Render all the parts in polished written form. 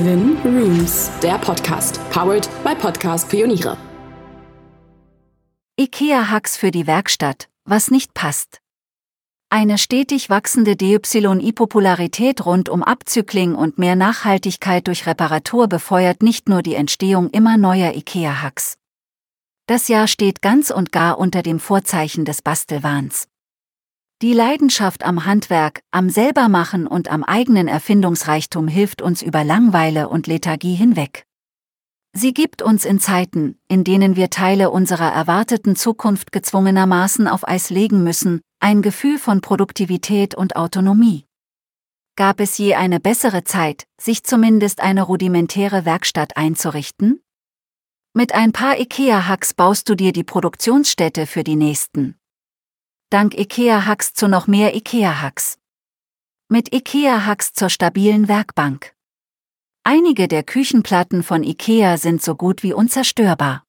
7 Rooms, der Podcast, powered by Podcast Pioniere. IKEA-Hacks für die Werkstatt, was nicht passt. Eine stetig wachsende DIY-Popularität rund um Upcycling und mehr Nachhaltigkeit durch Reparatur befeuert nicht nur die Entstehung immer neuer IKEA-Hacks. Das Jahr steht ganz und gar unter dem Vorzeichen des Bastelwahns. Die Leidenschaft am Handwerk, am Selbermachen und am eigenen Erfindungsreichtum hilft uns über Langeweile und Lethargie hinweg. Sie gibt uns in Zeiten, in denen wir Teile unserer erwarteten Zukunft gezwungenermaßen auf Eis legen müssen, ein Gefühl von Produktivität und Autonomie. Gab es je eine bessere Zeit, sich zumindest eine rudimentäre Werkstatt einzurichten? Mit ein paar IKEA-Hacks baust du dir die Produktionsstätte für die nächsten. Dank IKEA-Hacks zu noch mehr IKEA-Hacks. Mit IKEA-Hacks zur stabilen Werkbank. Einige der Küchenplatten von IKEA sind so gut wie unzerstörbar.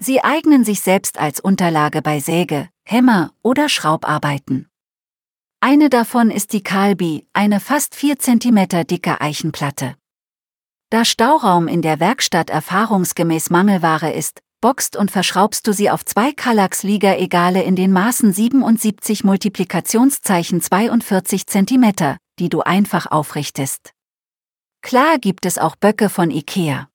Sie eignen sich selbst als Unterlage bei Säge, Hämmer oder Schraubarbeiten. Eine davon ist die Kalbi, eine fast 4 cm dicke Eichenplatte. Da Stauraum in der Werkstatt erfahrungsgemäß Mangelware ist, boxt und verschraubst du sie auf 2 Kallax-Liga-Egale in den Maßen 77 Multiplikationszeichen 42 cm, die du einfach aufrichtest. Klar gibt es auch Böcke von IKEA.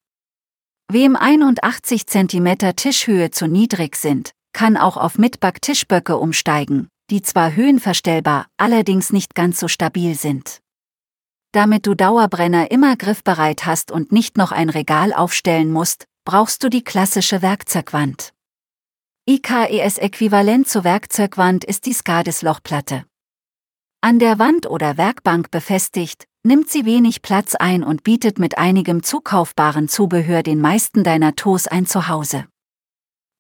Wem 81 cm Tischhöhe zu niedrig sind, kann auch auf Mitback-Tischböcke umsteigen, die zwar höhenverstellbar, allerdings nicht ganz so stabil sind. Damit du Dauerbrenner immer griffbereit hast und nicht noch ein Regal aufstellen musst, brauchst du die klassische Werkzeugwand. IKEAs Äquivalent zur Werkzeugwand ist die Skadeslochplatte. An der Wand oder Werkbank befestigt, nimmt sie wenig Platz ein und bietet mit einigem zukaufbaren Zubehör den meisten deiner Toes ein Zuhause.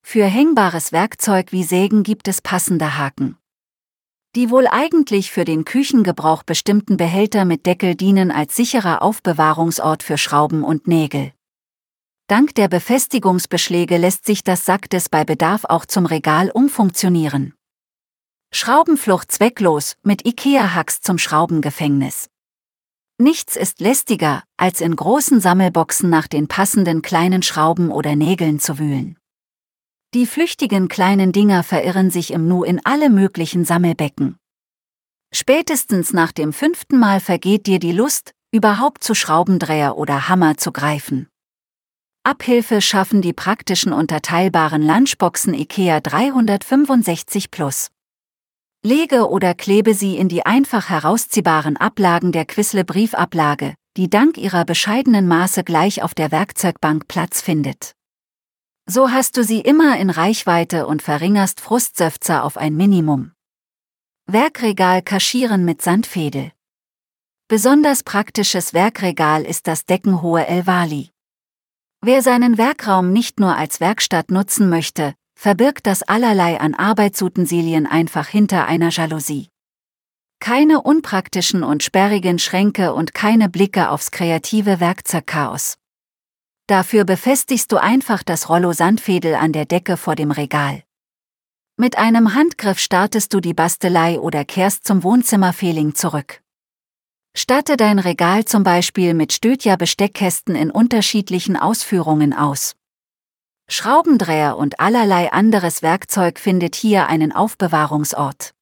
Für hängbares Werkzeug wie Sägen gibt es passende Haken. Die wohl eigentlich für den Küchengebrauch bestimmten Behälter mit Deckel dienen als sicherer Aufbewahrungsort für Schrauben und Nägel. Dank der Befestigungsbeschläge lässt sich das Sackdes bei Bedarf auch zum Regal umfunktionieren. Schraubenflucht zwecklos mit IKEA-Hacks zum Schraubengefängnis. Nichts ist lästiger, als in großen Sammelboxen nach den passenden kleinen Schrauben oder Nägeln zu wühlen. Die flüchtigen kleinen Dinger verirren sich im Nu in alle möglichen Sammelbecken. Spätestens nach dem 5. Mal vergeht dir die Lust, überhaupt zu Schraubendreher oder Hammer zu greifen. Abhilfe schaffen die praktischen unterteilbaren Lunchboxen IKEA 365 Plus. Lege oder klebe sie in die einfach herausziehbaren Ablagen der Quisle Briefablage, die dank ihrer bescheidenen Maße gleich auf der Werkzeugbank Platz findet. So hast du sie immer in Reichweite und verringerst Frustsöfzer auf ein Minimum. Werkregal kaschieren mit Sandfädel. Besonders praktisches Werkregal ist das deckenhohe Elvali. Wer seinen Werkraum nicht nur als Werkstatt nutzen möchte, verbirgt das Allerlei an Arbeitsutensilien einfach hinter einer Jalousie. Keine unpraktischen und sperrigen Schränke und keine Blicke aufs kreative Werkzeugchaos. Dafür befestigst du einfach das Rollo-Sandfädel an der Decke vor dem Regal. Mit einem Handgriff startest du die Bastelei oder kehrst zum Wohnzimmerfeeling zurück. Statte dein Regal zum Beispiel mit Stödja-Besteckkästen in unterschiedlichen Ausführungen aus. Schraubendreher und allerlei anderes Werkzeug findet hier einen Aufbewahrungsort.